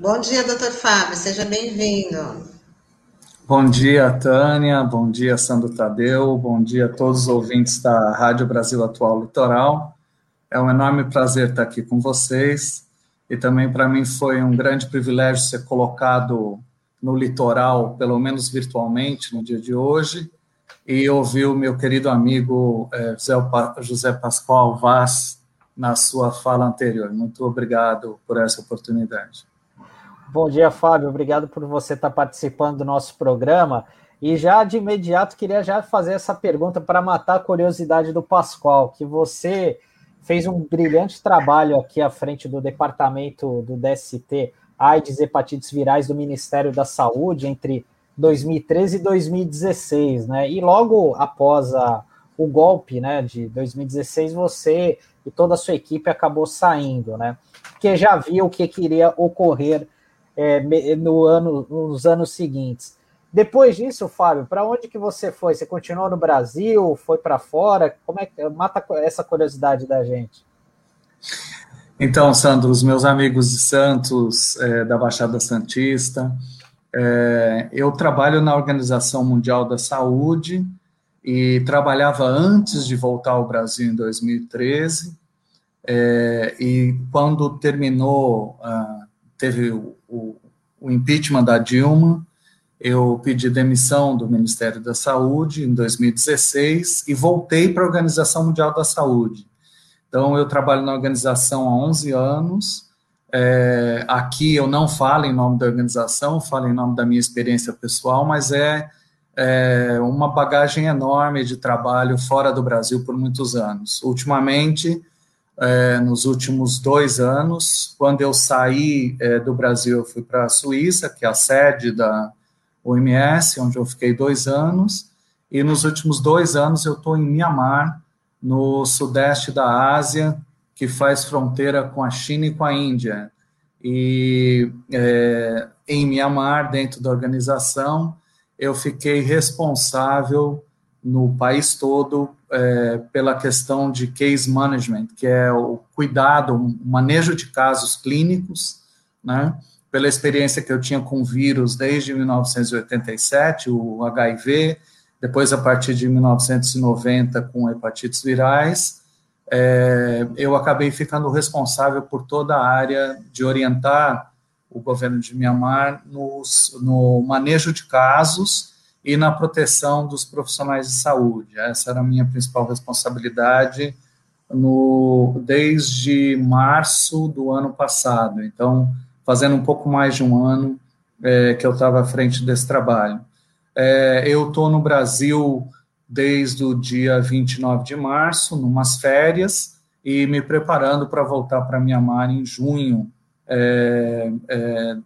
Bom dia, doutor Fábio, seja bem-vindo. Bom dia, Tânia, bom dia, Sandro Tadeu, bom dia a todos os ouvintes da Rádio Brasil Atual Litoral. É um enorme prazer estar aqui com vocês e também para mim foi um grande privilégio ser colocado no litoral, pelo menos virtualmente, no dia de hoje, e ouvir o meu querido amigo José Pascoal Vaz na sua fala anterior. Muito obrigado por essa oportunidade. Bom dia, Fábio. Obrigado por você estar participando do nosso programa. E já de imediato queria já fazer essa pergunta para matar a curiosidade do Pascoal, que você fez um brilhante trabalho aqui à frente do departamento do DST, AIDS e Hepatites Virais do Ministério da Saúde entre 2013 e 2016, né? E logo após o golpe, né, de 2016, você e toda a sua equipe acabou saindo, né? Porque já viu o que queria ocorrer nos anos seguintes. Depois disso, Fábio, para onde que você foi? Você continuou no Brasil? Foi para fora? Como é que mata essa curiosidade da gente? Então, Sandro, os meus amigos de Santos, da Baixada Santista, eu trabalho na Organização Mundial da Saúde e trabalhava antes de voltar ao Brasil em 2013, e quando terminou, teve o impeachment da Dilma, eu pedi demissão do Ministério da Saúde em 2016 e voltei para a Organização Mundial da Saúde. Então, eu trabalho na organização há 11 anos. Aqui eu não falo em nome da organização, falo em nome da minha experiência pessoal, mas é uma bagagem enorme de trabalho fora do Brasil por muitos anos. Ultimamente, nos últimos 2 anos, quando eu saí do Brasil, eu fui para a Suíça, que é a sede da OMS, onde eu fiquei 2 anos, e nos últimos 2 anos eu estou em Myanmar, no sudeste da Ásia, que faz fronteira com a China e com a Índia. E em Myanmar, dentro da organização, eu fiquei responsável no país todo pela questão de case management, que é o cuidado, o manejo de casos clínicos, né? Pela experiência que eu tinha com vírus desde 1987, o HIV, depois a partir de 1990 com hepatites virais, eu acabei ficando responsável por toda a área de orientar o governo de Myanmar no manejo de casos e na proteção dos profissionais de saúde. Essa era a minha principal responsabilidade desde março do ano passado, então fazendo um pouco mais de um ano que eu estava à frente desse trabalho. Eu estou no Brasil desde o dia 29 de março, numas férias, e me preparando para voltar para Myanmar em junho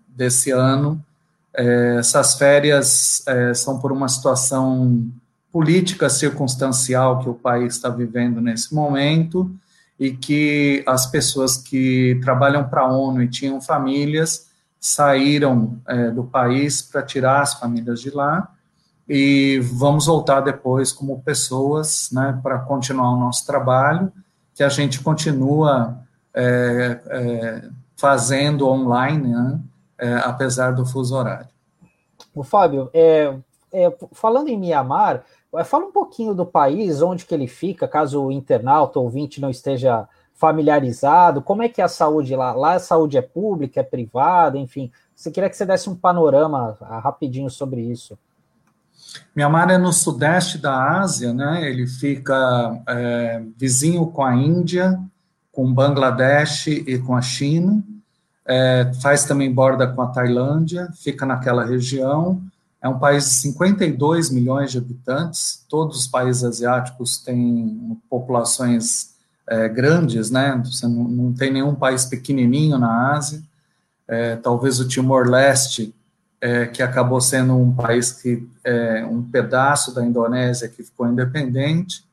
desse ano. Essas férias são por uma situação política circunstancial que o país está vivendo nesse momento, e que as pessoas que trabalham para a ONU e tinham famílias saíram do país para tirar as famílias de lá, e vamos voltar depois como pessoas, né, para continuar o nosso trabalho, que a gente continua fazendo online, né, apesar do fuso horário. O Fábio, falando em Myanmar, fala um pouquinho do país, onde que ele fica, caso o internauta ou ouvinte não esteja familiarizado, como é que é a saúde lá? Lá a saúde é pública, é privada, enfim. Você queria que você desse um panorama rapidinho sobre isso. Myanmar é no sudeste da Ásia, né? Ele fica vizinho com a Índia, com Bangladesh e com a China, faz também borda com a Tailândia, fica naquela região. É um país de 52 milhões de habitantes, todos os países asiáticos têm populações grandes, né? Você não tem nenhum país pequenininho na Ásia, talvez o Timor-Leste, que acabou sendo um país que um pedaço da Indonésia que ficou independente,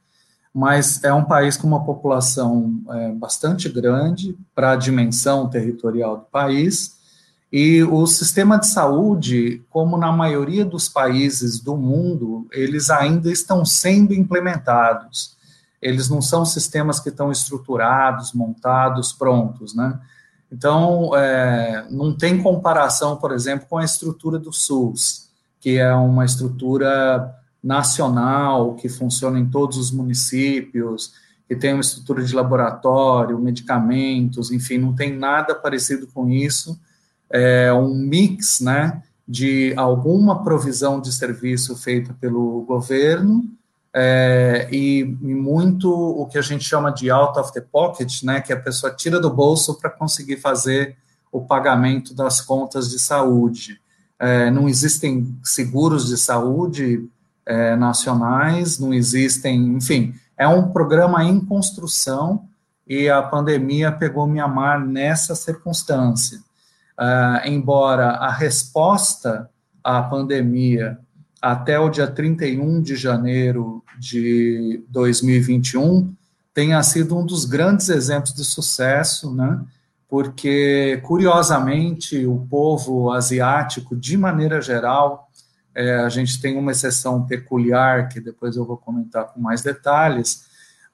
mas é um país com uma população bastante grande para a dimensão territorial do país, E o sistema de saúde, como na maioria dos países do mundo, eles ainda estão sendo implementados. Eles não são sistemas que estão estruturados, montados, prontos, né? Então, não tem comparação, por exemplo, com a estrutura do SUS, que é uma estrutura nacional, que funciona em todos os municípios, que tem uma estrutura de laboratório, medicamentos, enfim, não tem nada parecido com isso. É um mix, né, de alguma provisão de serviço feita pelo governo e muito o que a gente chama de out of the pocket, né, que a pessoa tira do bolso para conseguir fazer o pagamento das contas de saúde. Não existem seguros de saúde nacionais, não existem, enfim, é um programa em construção e a pandemia pegou Myanmar nessa circunstância. Embora a resposta à pandemia até o dia 31 de janeiro de 2021 tenha sido um dos grandes exemplos de sucesso, né? Porque, curiosamente, o povo asiático, de maneira geral, a gente tem uma exceção peculiar, que depois eu vou comentar com mais detalhes,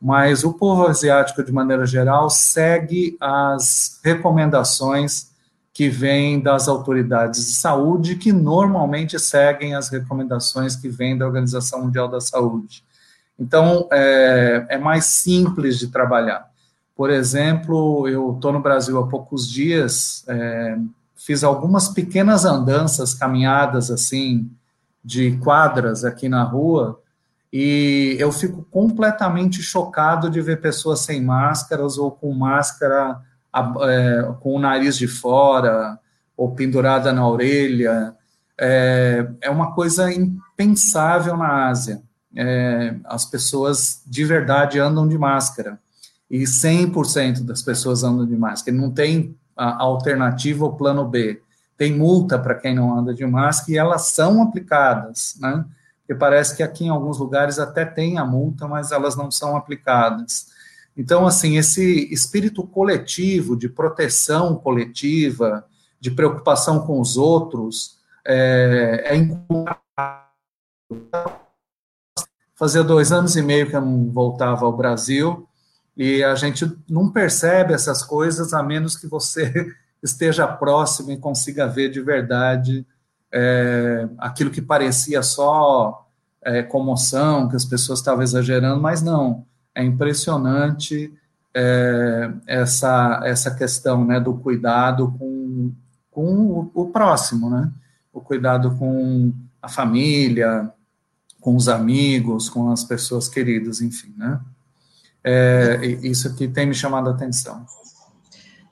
mas o povo asiático, de maneira geral, segue as recomendações que vêm das autoridades de saúde, que normalmente seguem as recomendações que vêm da Organização Mundial da Saúde. Então, é mais simples de trabalhar. Por exemplo, eu estou no Brasil há poucos dias, fiz algumas pequenas andanças, caminhadas, assim, de quadras aqui na rua, e eu fico completamente chocado de ver pessoas sem máscaras ou com máscara com o nariz de fora, ou pendurada na orelha, é uma coisa impensável na Ásia. As pessoas de verdade andam de máscara, e 100% das pessoas andam de máscara, não tem alternativa ou plano B, tem multa para quem não anda de máscara, e elas são aplicadas, né? Porque parece que aqui em alguns lugares até tem a multa, mas elas não são aplicadas. Então, assim, esse espírito coletivo, de proteção coletiva, de preocupação com os outros, Fazia 2 anos e meio que eu não voltava ao Brasil, e a gente não percebe essas coisas, a menos que você esteja próximo e consiga ver de verdade aquilo que parecia só comoção, que as pessoas estavam exagerando, mas não. É impressionante essa questão, né, do cuidado com o próximo, né? O cuidado com a família, com os amigos, com as pessoas queridas, enfim, né? Isso que tem me chamado a atenção.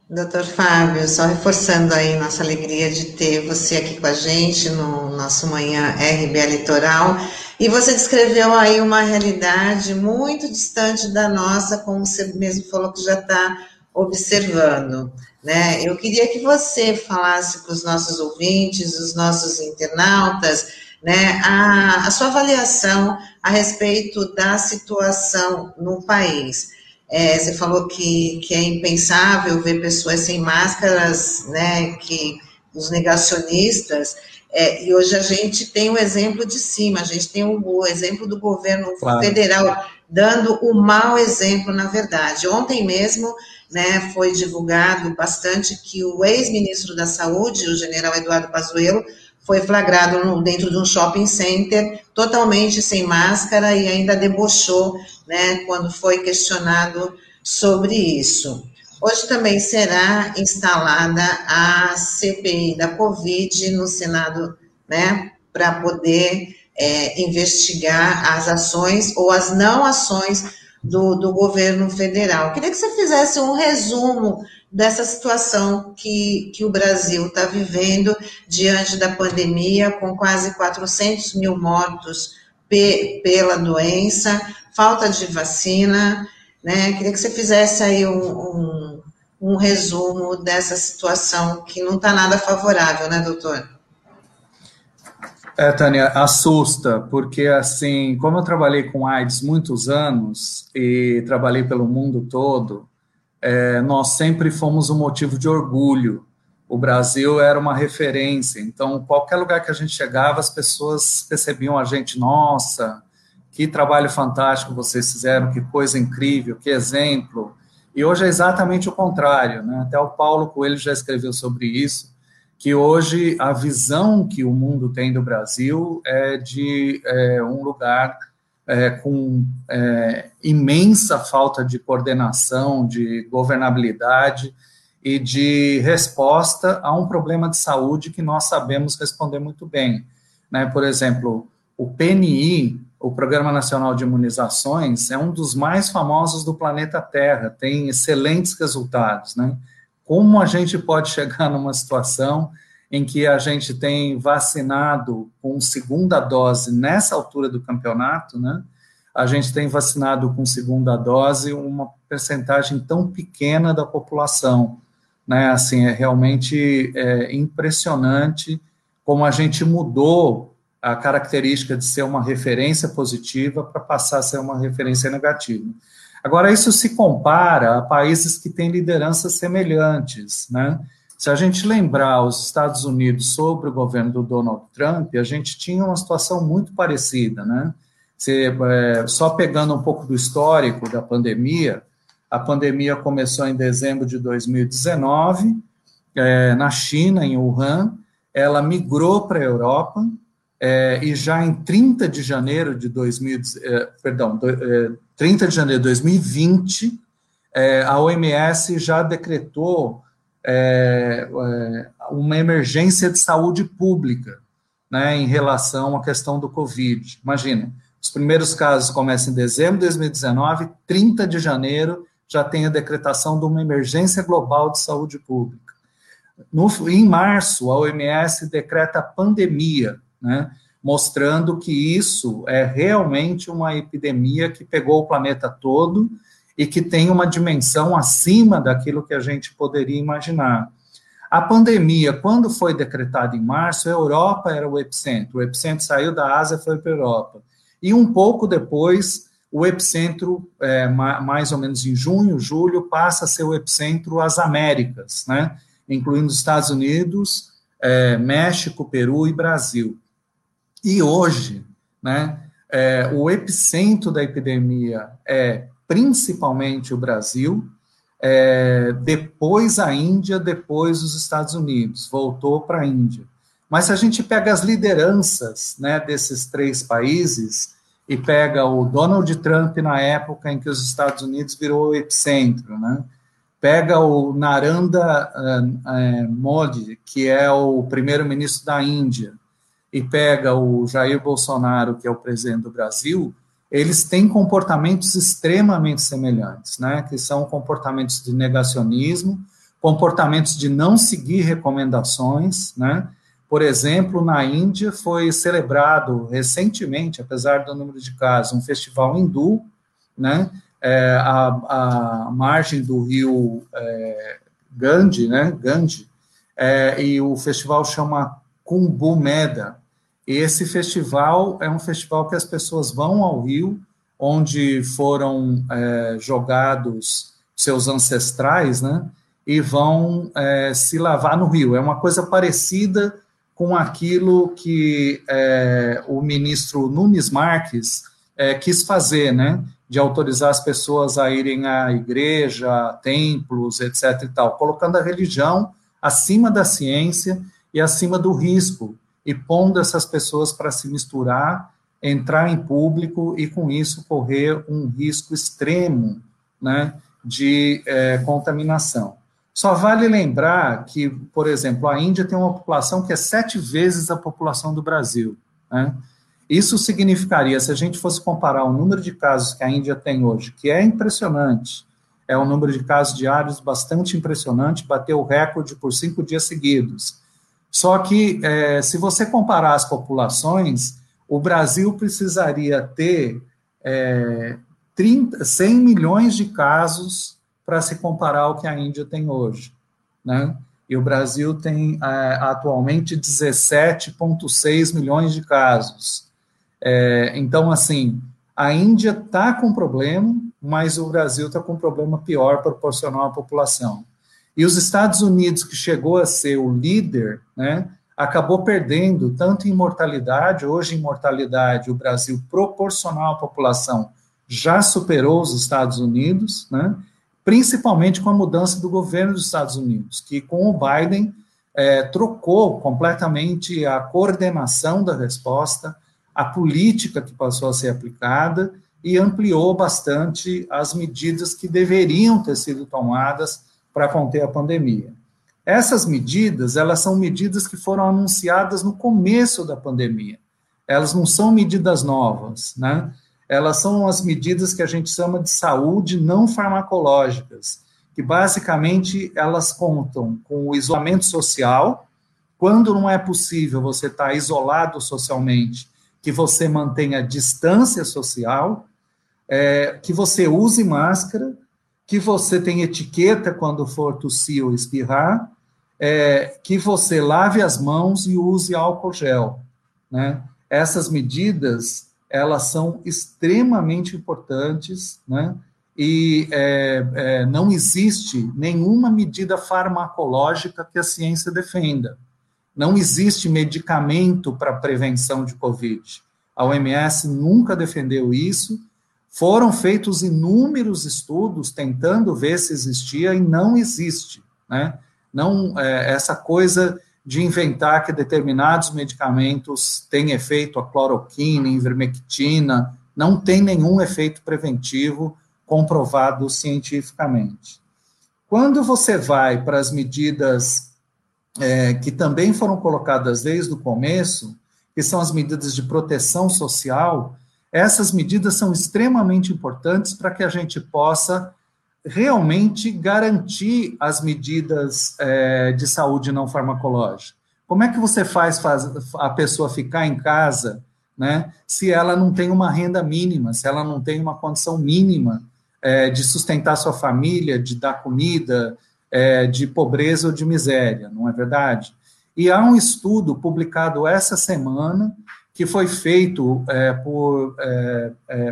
Doutor Fábio, só reforçando aí nossa alegria de ter você aqui com a gente no nosso Manhã RBA Litoral, e você descreveu aí uma realidade muito distante da nossa, como você mesmo falou que já está observando, né? Eu queria que você falasse para os nossos ouvintes, os nossos internautas, né, a sua avaliação a respeito da situação no país. Você falou que é impensável ver pessoas sem máscaras, né, que os negacionistas, e hoje a gente tem o exemplo de cima, a gente tem o exemplo do governo federal dando o mau exemplo, na verdade. Ontem mesmo, né, foi divulgado bastante que o ex-ministro da Saúde, o general Eduardo Pazuello, foi flagrado dentro de um shopping center, totalmente sem máscara, e ainda debochou, né, quando foi questionado sobre isso. Hoje também será instalada a CPI da Covid no Senado, né, para poder investigar as ações ou as não ações do governo federal. Queria que você fizesse um resumo dessa situação que o Brasil está vivendo diante da pandemia, com quase 400 mil mortos pela doença, falta de vacina, né? Queria que você fizesse aí um resumo dessa situação que não está nada favorável, né, doutor? Tânia, assusta, porque, assim, como eu trabalhei com AIDS muitos anos e trabalhei pelo mundo todo, nós sempre fomos um motivo de orgulho o Brasil era uma referência. Então, qualquer lugar que a gente chegava, as pessoas percebiam a gente, nossa, que trabalho fantástico vocês fizeram, que coisa incrível, que exemplo. E hoje é exatamente o contrário, né? Até o Paulo Coelho já escreveu sobre isso, que hoje a visão que o mundo tem do Brasil é de um lugar com imensa falta de coordenação, de governabilidade e de resposta a um problema de saúde que nós sabemos responder muito bem, né? Por exemplo, o PNI, o Programa Nacional de Imunizações, é um dos mais famosos do planeta Terra, tem excelentes resultados, né? Como a gente pode chegar numa situação em que a gente tem vacinado com segunda dose nessa altura do campeonato, né? A gente tem vacinado com segunda dose uma percentagem tão pequena da população, né? Assim, é realmente impressionante como a gente mudou a característica de ser uma referência positiva para passar a ser uma referência negativa. Agora, isso se compara a países que têm lideranças semelhantes, né? Se a gente lembrar os Estados Unidos sobre o governo do Donald Trump, a gente tinha uma situação muito parecida, né? Só pegando um pouco do histórico da pandemia, a pandemia começou em dezembro de 2019, na China, em Wuhan, ela migrou para a Europa, e já em 30 de janeiro de 2020, a OMS já decretou uma emergência de saúde pública, né, em relação à questão do COVID. Imagina, os primeiros casos começam em dezembro de 2019, 30 de janeiro já tem a decretação de uma emergência global de saúde pública. Em março, a OMS decreta a pandemia, né, mostrando que isso é realmente uma epidemia que pegou o planeta todo e que tem uma dimensão acima daquilo que a gente poderia imaginar. A pandemia, quando foi decretada em março, a Europa era o epicentro saiu da Ásia e foi para a Europa. E um pouco depois, o epicentro, mais ou menos em junho, julho, passa a ser o epicentro às Américas, né, incluindo os Estados Unidos, México, Peru e Brasil. E hoje, né, o epicentro da epidemia é principalmente o Brasil, depois a Índia, depois os Estados Unidos, voltou para a Índia. Mas se a gente pega as lideranças, né, desses três países e pega o Donald Trump na época em que os Estados Unidos virou o epicentro, né? Pega o Narendra Modi, que é o primeiro-ministro da Índia, e pega o Jair Bolsonaro, que é o presidente do Brasil, eles têm comportamentos extremamente semelhantes, né, que são comportamentos de negacionismo, comportamentos de não seguir recomendações, né. Por exemplo, na Índia foi celebrado recentemente, apesar do número de casos, um festival hindu, né, a margem do rio Ganges, né, e o festival chama Kumbh Meda. E esse festival é um festival que as pessoas vão ao rio, onde foram jogados seus ancestrais, né, e vão se lavar no rio. É uma coisa parecida com aquilo que o ministro Nunes Marques quis fazer, né, de autorizar as pessoas a irem à igreja, a templos, etc. e tal, colocando a religião acima da ciência e acima do risco, e pondo essas pessoas para se misturar, entrar em público e, com isso, correr um risco extremo, né, de contaminação. Só vale lembrar que, por exemplo, a Índia tem uma população que é 7 vezes a população do Brasil, né? Isso significaria, se a gente fosse comparar o número de casos que a Índia tem hoje, que é impressionante, é um número de casos diários bastante impressionante, bateu o recorde por 5 dias seguidos. Só que, se você comparar as populações, o Brasil precisaria ter 100 milhões de casos para se comparar ao que a Índia tem hoje, né? E o Brasil tem, atualmente, 17,6 milhões de casos. Então, assim, a Índia está com problema, mas o Brasil está com um problema pior proporcional à população. E os Estados Unidos, que chegou a ser o líder, né, acabou perdendo tanto em mortalidade, hoje em mortalidade o Brasil proporcional à população já superou os Estados Unidos, né, principalmente com a mudança do governo dos Estados Unidos, que com o Biden trocou completamente a coordenação da resposta, a política que passou a ser aplicada e ampliou bastante as medidas que deveriam ter sido tomadas para conter a pandemia. Essas medidas, elas são medidas que foram anunciadas no começo da pandemia. Elas não são medidas novas, né? Elas são as medidas que a gente chama de saúde não farmacológicas, que basicamente elas contam com o isolamento social, quando não é possível você estar isolado socialmente, que você mantenha distância social, que você use máscara, que você tenha etiqueta quando for tossir ou espirrar, que você lave as mãos e use álcool gel, né? Essas medidas, elas são extremamente importantes, né? E não existe nenhuma medida farmacológica que a ciência defenda. Não existe medicamento para prevenção de COVID. A OMS nunca defendeu isso. Foram feitos inúmeros estudos tentando ver se existia e não existe, né? Não, essa coisa de inventar que determinados medicamentos têm efeito, a cloroquina, ivermectina, não tem nenhum efeito preventivo comprovado cientificamente. Quando você vai para as medidas que também foram colocadas desde o começo, que são as medidas de proteção social, essas medidas são extremamente importantes para que a gente possa realmente garantir as medidas de saúde não farmacológica. Como é que você faz a pessoa ficar em casa, né, se ela não tem uma renda mínima, se ela não tem uma condição mínima de sustentar sua família, de dar comida, de pobreza ou de miséria, não é verdade? E há um estudo publicado essa semana que foi feito por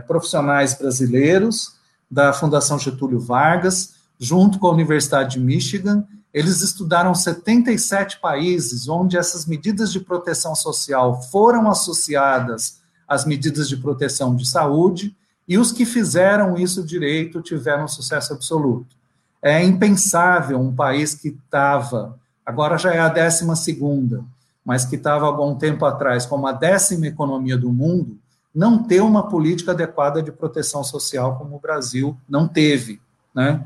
profissionais brasileiros da Fundação Getúlio Vargas, junto com a Universidade de Michigan. Eles estudaram 77 países onde essas medidas de proteção social foram associadas às medidas de proteção de saúde, e os que fizeram isso direito tiveram sucesso absoluto. É impensável um país que estava, agora já é a 12ª, mas que estava há bom tempo atrás como a 10ª economia do mundo, não ter uma política adequada de proteção social como o Brasil não teve, né?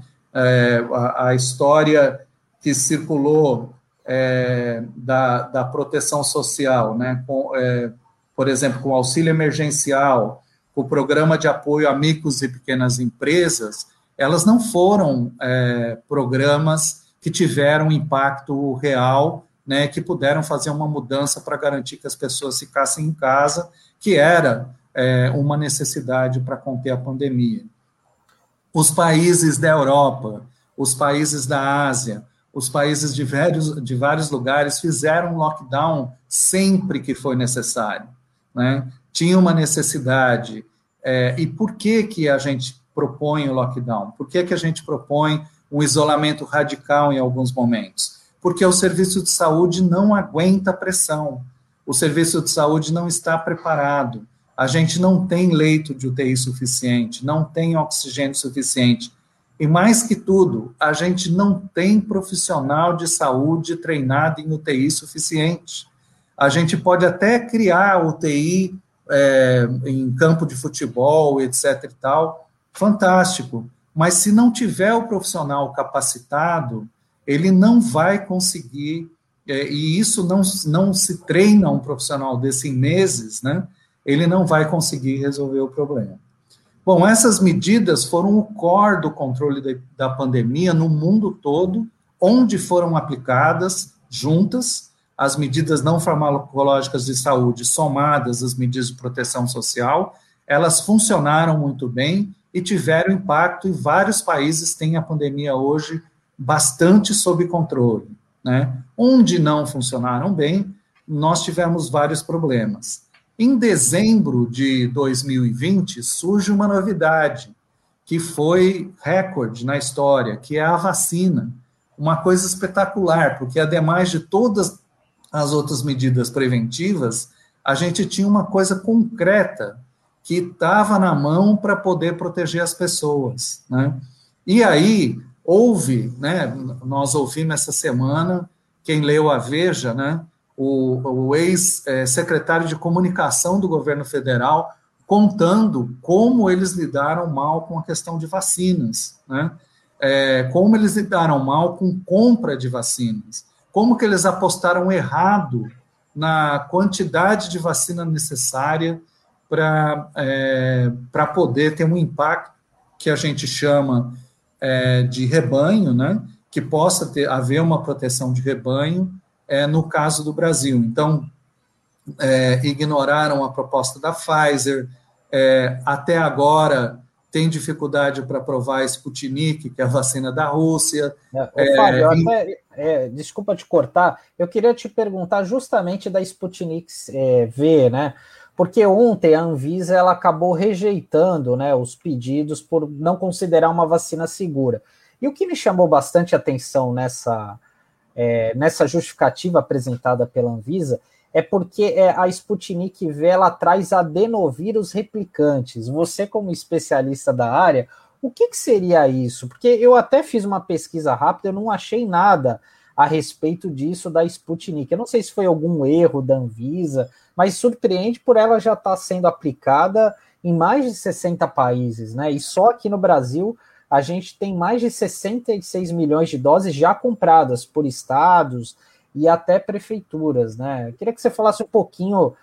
A história que circulou da proteção social, né? Por exemplo, com o auxílio emergencial, com o programa de apoio a micros e pequenas empresas, elas não foram programas que tiveram impacto real, né, que puderam fazer uma mudança para garantir que as pessoas ficassem em casa, que era uma necessidade para conter a pandemia. Os países da Europa, os países da Ásia, os países de vários lugares fizeram lockdown sempre que foi necessário, né? Tinha uma necessidade. E por que a gente propõe o lockdown? Por que a gente propõe um isolamento radical em alguns momentos? Porque o serviço de saúde não aguenta a pressão, o serviço de saúde não está preparado, a gente não tem leito de UTI suficiente, não tem oxigênio suficiente, e mais que tudo, a gente não tem profissional de saúde treinado em UTI suficiente. A gente pode até criar UTI em campo de futebol, etc e tal, fantástico, mas se não tiver o profissional capacitado, ele não vai conseguir, e isso não se treina um profissional desse em meses, né? Ele não vai conseguir resolver o problema. Bom, essas medidas foram o core do controle da pandemia no mundo todo, onde foram aplicadas juntas as medidas não farmacológicas de saúde, somadas às medidas de proteção social, elas funcionaram muito bem e tiveram impacto, e vários países têm a pandemia hoje bastante sob controle, né? Onde não funcionaram bem, nós tivemos vários problemas. Em dezembro de 2020, surge uma novidade, que foi recorde na história, que é a vacina. uma coisa espetacular, porque ademais de todas as outras medidas preventivas, a gente tinha uma coisa concreta que estava na mão para poder proteger as pessoas, né? E aí, houve, né, nós ouvimos essa semana, quem leu a Veja, né, o ex-secretário de comunicação do governo federal, contando como eles lidaram mal com a questão de vacinas, né? Como eles lidaram mal com compra de vacinas, como que eles apostaram errado na quantidade de vacina necessária para poder ter um impacto que a gente chama de rebanho, né, que possa haver uma proteção de rebanho no caso do Brasil. Então, ignoraram a proposta da Pfizer, até agora tem dificuldade para aprovar a Sputnik, que é a vacina da Rússia. Fábio, desculpa te cortar, eu queria te perguntar justamente da Sputnik V, né? Porque ontem a Anvisa ela acabou rejeitando, né, os pedidos por não considerar uma vacina segura. E o que me chamou bastante atenção nessa justificativa apresentada pela Anvisa é porque a Sputnik V ela traz adenovírus replicantes. Você, como especialista da área, o que seria isso? Porque eu até fiz uma pesquisa rápida, eu não achei nada a respeito disso da Sputnik. Eu não sei se foi algum erro da Anvisa, mas surpreende por ela já estar sendo aplicada em mais de 60 países, né? E só aqui no Brasil a gente tem mais de 66 milhões de doses já compradas por estados e até prefeituras, né? Eu queria que você falasse um pouquinho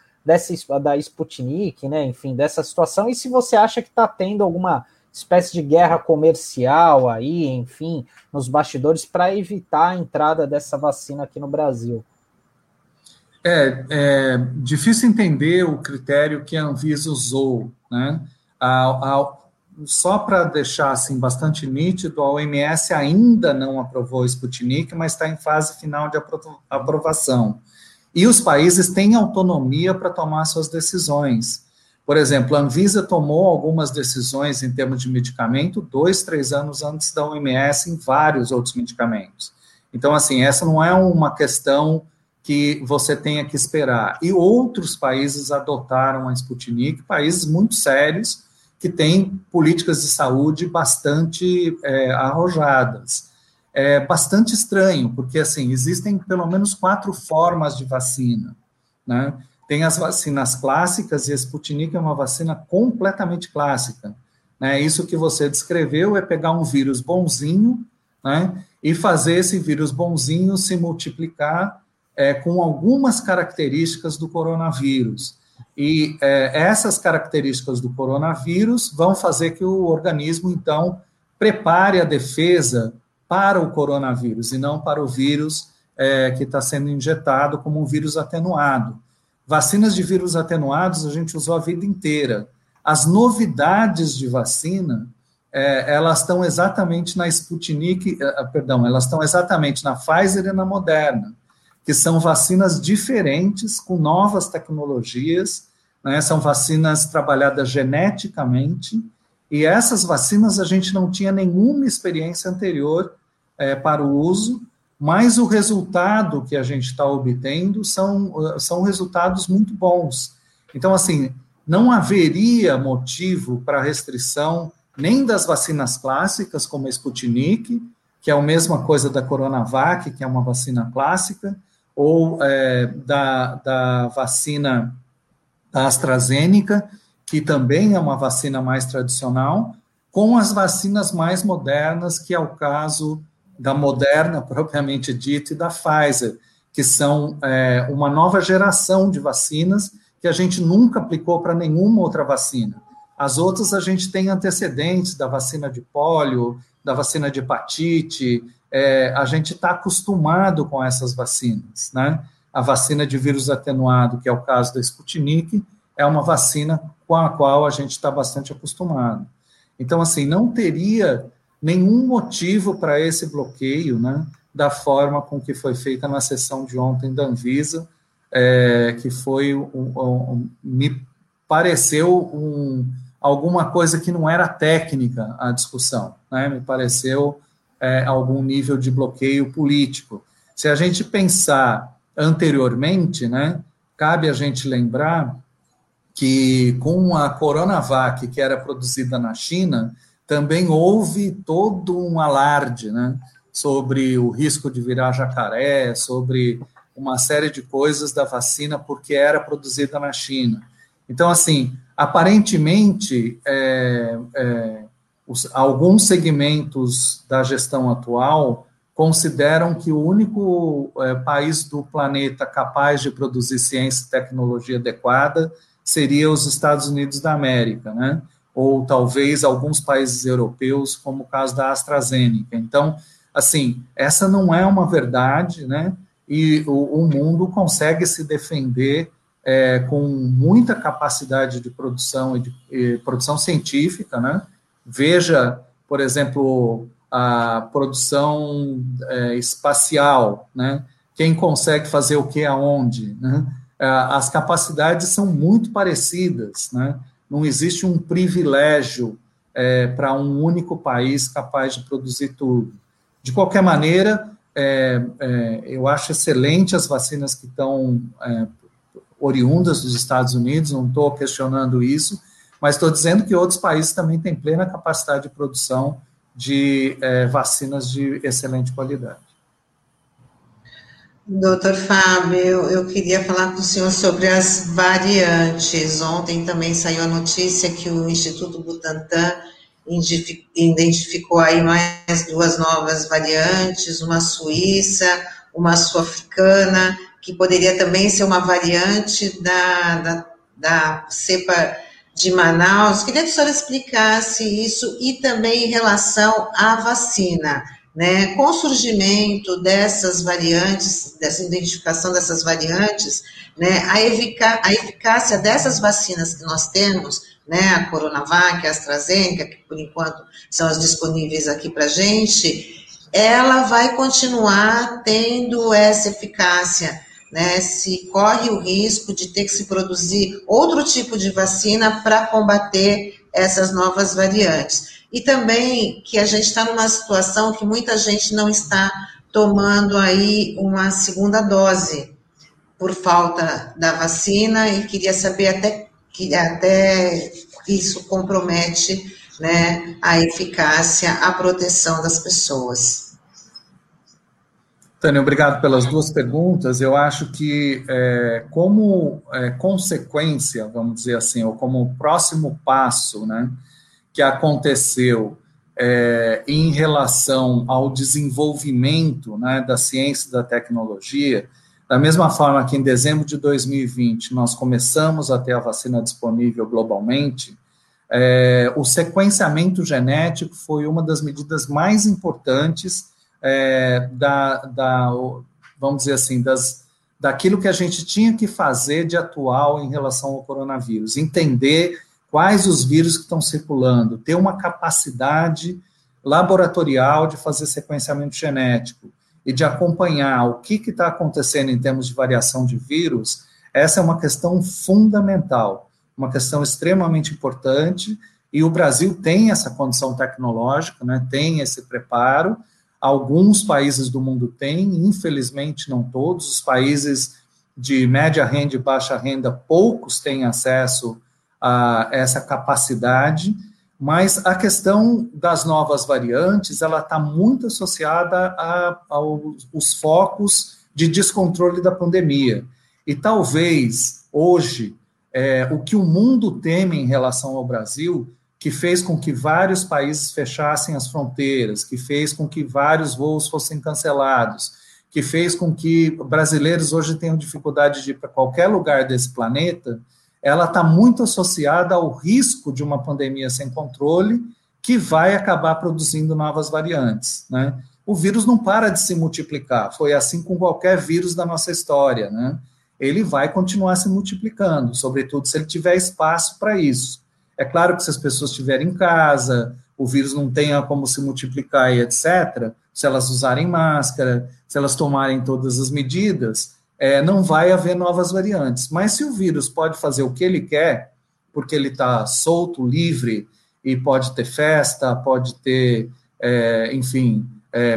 da Sputnik, né? Enfim, dessa situação, e se você acha que está tendo alguma espécie de guerra comercial aí, enfim, nos bastidores, para evitar a entrada dessa vacina aqui no Brasil. É difícil entender o critério que a Anvisa usou, né? Só para deixar assim, bastante nítido, a OMS ainda não aprovou a Sputnik, mas está em fase final de aprovação. E os países têm autonomia para tomar suas decisões. Por exemplo, a Anvisa tomou algumas decisões em termos de medicamento 2-3 anos antes da OMS em vários outros medicamentos. Então, assim, essa não é uma questão que você tenha que esperar. E outros países adotaram a Sputnik, países muito sérios, que têm políticas de saúde bastante arrojadas. É bastante estranho, porque, assim, existem pelo menos 4 formas de vacina, né? Tem as vacinas clássicas, e a Sputnik é uma vacina completamente clássica, né? Isso que você descreveu é pegar um vírus bonzinho, né, e fazer esse vírus bonzinho se multiplicar com algumas características do coronavírus. E essas características do coronavírus vão fazer que o organismo, então, prepare a defesa para o coronavírus e não para o vírus que está sendo injetado como um vírus atenuado. Vacinas de vírus atenuados a gente usou a vida inteira. As novidades de vacina, elas estão exatamente na Sputnik, elas estão exatamente na Pfizer e na Moderna, que são vacinas diferentes, com novas tecnologias, né? São vacinas trabalhadas geneticamente, e essas vacinas a gente não tinha nenhuma experiência anterior para o uso, mas o resultado que a gente está obtendo são resultados muito bons. Então, assim, não haveria motivo para restrição nem das vacinas clássicas, como a Sputnik, que é a mesma coisa da Coronavac, que é uma vacina clássica, ou da vacina da AstraZeneca, que também é uma vacina mais tradicional, com as vacinas mais modernas, que é o caso da Moderna, propriamente dita, e da Pfizer, que são uma nova geração de vacinas que a gente nunca aplicou para nenhuma outra vacina. As outras a gente tem antecedentes da vacina de pólio, da vacina de hepatite, a gente está acostumado com essas vacinas, né? A vacina de vírus atenuado, que é o caso da Sputnik, é uma vacina com a qual a gente está bastante acostumado. Então, assim, não teria nenhum motivo para esse bloqueio, né, da forma com que foi feita na sessão de ontem da Anvisa, que foi, me pareceu alguma coisa que não era técnica a discussão, né, me pareceu algum nível de bloqueio político. Se a gente pensar anteriormente, né, cabe a gente lembrar que com a Coronavac, que era produzida na China, também houve todo um alarde, né, sobre o risco de virar jacaré, sobre uma série de coisas da vacina, porque era produzida na China. Então, assim, aparentemente, alguns segmentos da gestão atual consideram que o único país do planeta capaz de produzir ciência e tecnologia adequada seria os Estados Unidos da América, né? Ou talvez alguns países europeus, como o caso da AstraZeneca. Então, assim, essa não é uma verdade, né? E o mundo consegue se defender com muita capacidade de produção, produção científica, né? Veja, por exemplo, a produção espacial, né? Quem consegue fazer o que aonde, né? As capacidades são muito parecidas, né? Não existe um privilégio para um único país capaz de produzir tudo. De qualquer maneira, eu acho excelente as vacinas que estão oriundas dos Estados Unidos, não estou questionando isso, mas estou dizendo que outros países também têm plena capacidade de produção de vacinas de excelente qualidade. Doutor Fábio, eu queria falar com o senhor sobre as variantes. Ontem também saiu a notícia que o Instituto Butantan identificou aí mais 2 novas variantes, uma suíça, uma sul-africana, que poderia também ser uma variante da cepa de Manaus. Queria que a senhora explicasse isso e também em relação à vacina, né? Com o surgimento dessas variantes, dessa identificação dessas variantes, né, a eficácia dessas vacinas que nós temos, né, a Coronavac, a AstraZeneca, que por enquanto são as disponíveis aqui para a gente, ela vai continuar tendo essa eficácia, né, se corre o risco de ter que se produzir outro tipo de vacina para combater essas novas variantes. E também que a gente está numa situação que muita gente não está tomando aí uma segunda dose por falta da vacina, e queria saber até isso compromete, né, a eficácia, a proteção das pessoas. Tânia, obrigado pelas 2 perguntas. Eu acho que como consequência, vamos dizer assim, ou como próximo passo, né, que aconteceu em relação ao desenvolvimento, né, da ciência e da tecnologia. Da mesma forma que em dezembro de 2020 nós começamos a ter a vacina disponível globalmente, o sequenciamento genético foi uma das medidas mais importantes vamos dizer assim, daquilo que a gente tinha que fazer de atual em relação ao coronavírus, entender quais os vírus que estão circulando, ter uma capacidade laboratorial de fazer sequenciamento genético e de acompanhar o que está acontecendo em termos de variação de vírus. Essa é uma questão fundamental, uma questão extremamente importante, e o Brasil tem essa condição tecnológica, né, tem esse preparo, alguns países do mundo têm, infelizmente não todos, os países de média renda e baixa renda, poucos têm acesso a essa capacidade. Mas a questão das novas variantes, ela está muito associada aos focos de descontrole da pandemia. E talvez, hoje, o que o mundo teme em relação ao Brasil, que fez com que vários países fechassem as fronteiras, que fez com que vários voos fossem cancelados, que fez com que brasileiros hoje tenham dificuldade de ir para qualquer lugar desse planeta, ela está muito associada ao risco de uma pandemia sem controle que vai acabar produzindo novas variantes, né? O vírus não para de se multiplicar, foi assim com qualquer vírus da nossa história, né? Ele vai continuar se multiplicando, sobretudo se ele tiver espaço para isso. É claro que se as pessoas estiverem em casa, o vírus não tenha como se multiplicar e etc., se elas usarem máscara, se elas tomarem todas as medidas, não vai haver novas variantes. Mas se o vírus pode fazer o que ele quer, porque ele está solto, livre, e pode ter festa, pode ter, enfim,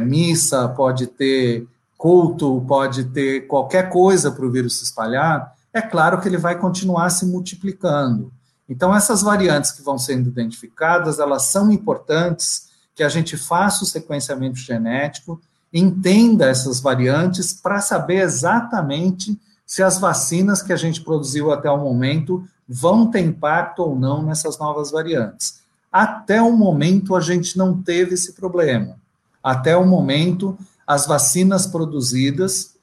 missa, pode ter culto, pode ter qualquer coisa para o vírus se espalhar, é claro que ele vai continuar se multiplicando. Então, essas variantes que vão sendo identificadas, elas são importantes que a gente faça o sequenciamento genético, entenda essas variantes para saber exatamente se as vacinas que a gente produziu até o momento vão ter impacto ou não nessas novas variantes. Até o momento, a gente não teve esse problema. Até o momento, as vacinas produzidas,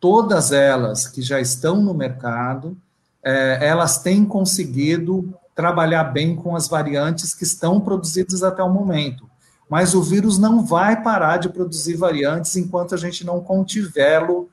todas elas que já estão no mercado, elas têm conseguido trabalhar bem com as variantes que estão produzidas até o momento. Mas o vírus não vai parar de produzir variantes enquanto a gente não contivê-lo,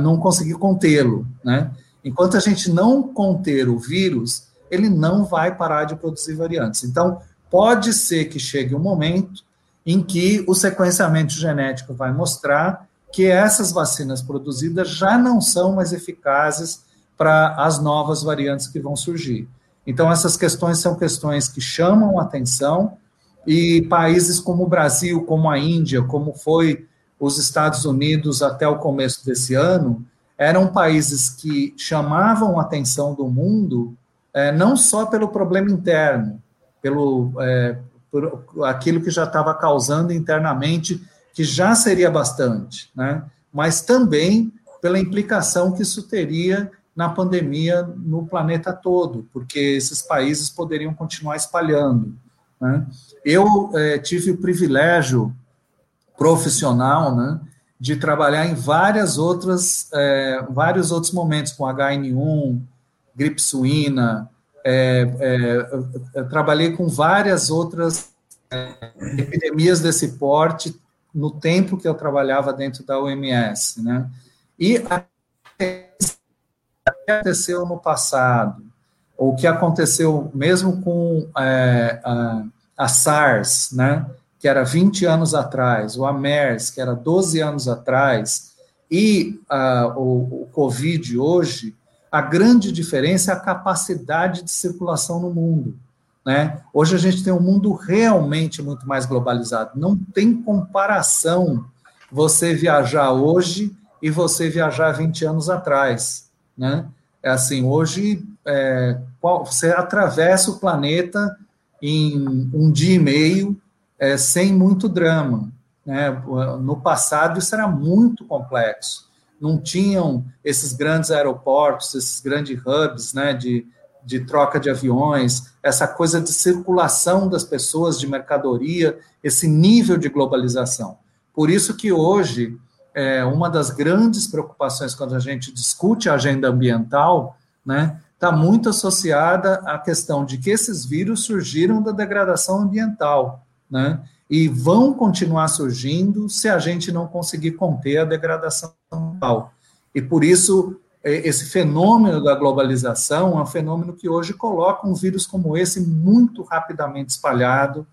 não conseguir contê-lo, né? Enquanto a gente não conter o vírus, ele não vai parar de produzir variantes. Então, pode ser que chegue um momento em que o sequenciamento genético vai mostrar que essas vacinas produzidas já não são mais eficazes para as novas variantes que vão surgir. Então, essas questões são questões que chamam atenção, e países como o Brasil, como a Índia, como foi os Estados Unidos até o começo desse ano, eram países que chamavam a atenção do mundo, não só pelo problema interno, por aquilo que já estava causando internamente, que já seria bastante, né? Mas também pela implicação que isso teria na pandemia no planeta todo, porque esses países poderiam continuar espalhando, né? Eu tive o privilégio profissional, né, de trabalhar em vários outros momentos, com H1N1, gripe suína, eu trabalhei com várias outras epidemias desse porte no tempo que eu trabalhava dentro da OMS, né? E o que aconteceu no passado, o que aconteceu mesmo com a SARS, né, que era 20 anos atrás, o MERS, que era 12 anos atrás, e o COVID hoje, a grande diferença é a capacidade de circulação no mundo, né? Hoje a gente tem um mundo realmente muito mais globalizado. Não tem comparação você viajar hoje e você viajar 20 anos atrás, né? É assim, hoje você atravessa o planeta em um dia e meio sem muito drama, né? No passado isso era muito complexo. Não tinham esses grandes aeroportos, esses grandes hubs, né, de troca de aviões, essa coisa de circulação das pessoas, de mercadoria, esse nível de globalização. Por isso que hoje, uma das grandes preocupações quando a gente discute a agenda ambiental, né, está muito associada à questão de que esses vírus surgiram da degradação ambiental, né, e vão continuar surgindo se a gente não conseguir conter a degradação ambiental. E por isso, esse fenômeno da globalização é um fenômeno que hoje coloca um vírus como esse muito rapidamente espalhado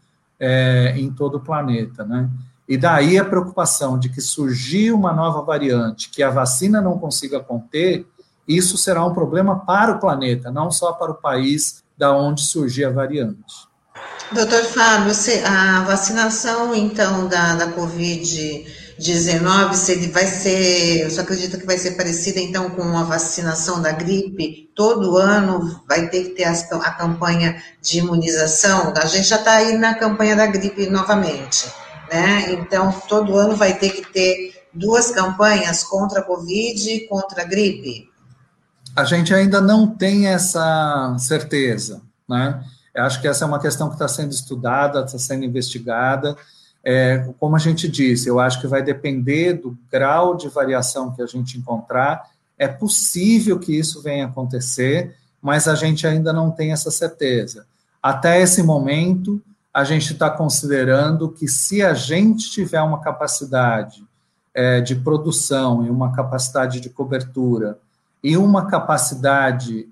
em todo o planeta, né? E daí a preocupação de que surgir uma nova variante que a vacina não consiga conter, isso será um problema para o planeta, não só para o país da onde surgir a variante. Doutor Fábio, a vacinação, então, da Covid-19, se ele vai ser, você acredita que vai ser parecida, então, com a vacinação da gripe? Todo ano vai ter que ter a campanha de imunização? A gente já está aí na campanha da gripe novamente, né? Então, todo ano vai ter que ter duas campanhas contra a Covid e contra a gripe? A gente ainda não tem essa certeza, né? Eu acho que essa é uma questão que está sendo estudada, está sendo investigada. Como a gente disse, eu acho que vai depender do grau de variação que a gente encontrar. É possível que isso venha acontecer, mas a gente ainda não tem essa certeza. Até esse momento, a gente está considerando que se a gente tiver uma capacidade de produção e uma capacidade de cobertura e uma capacidade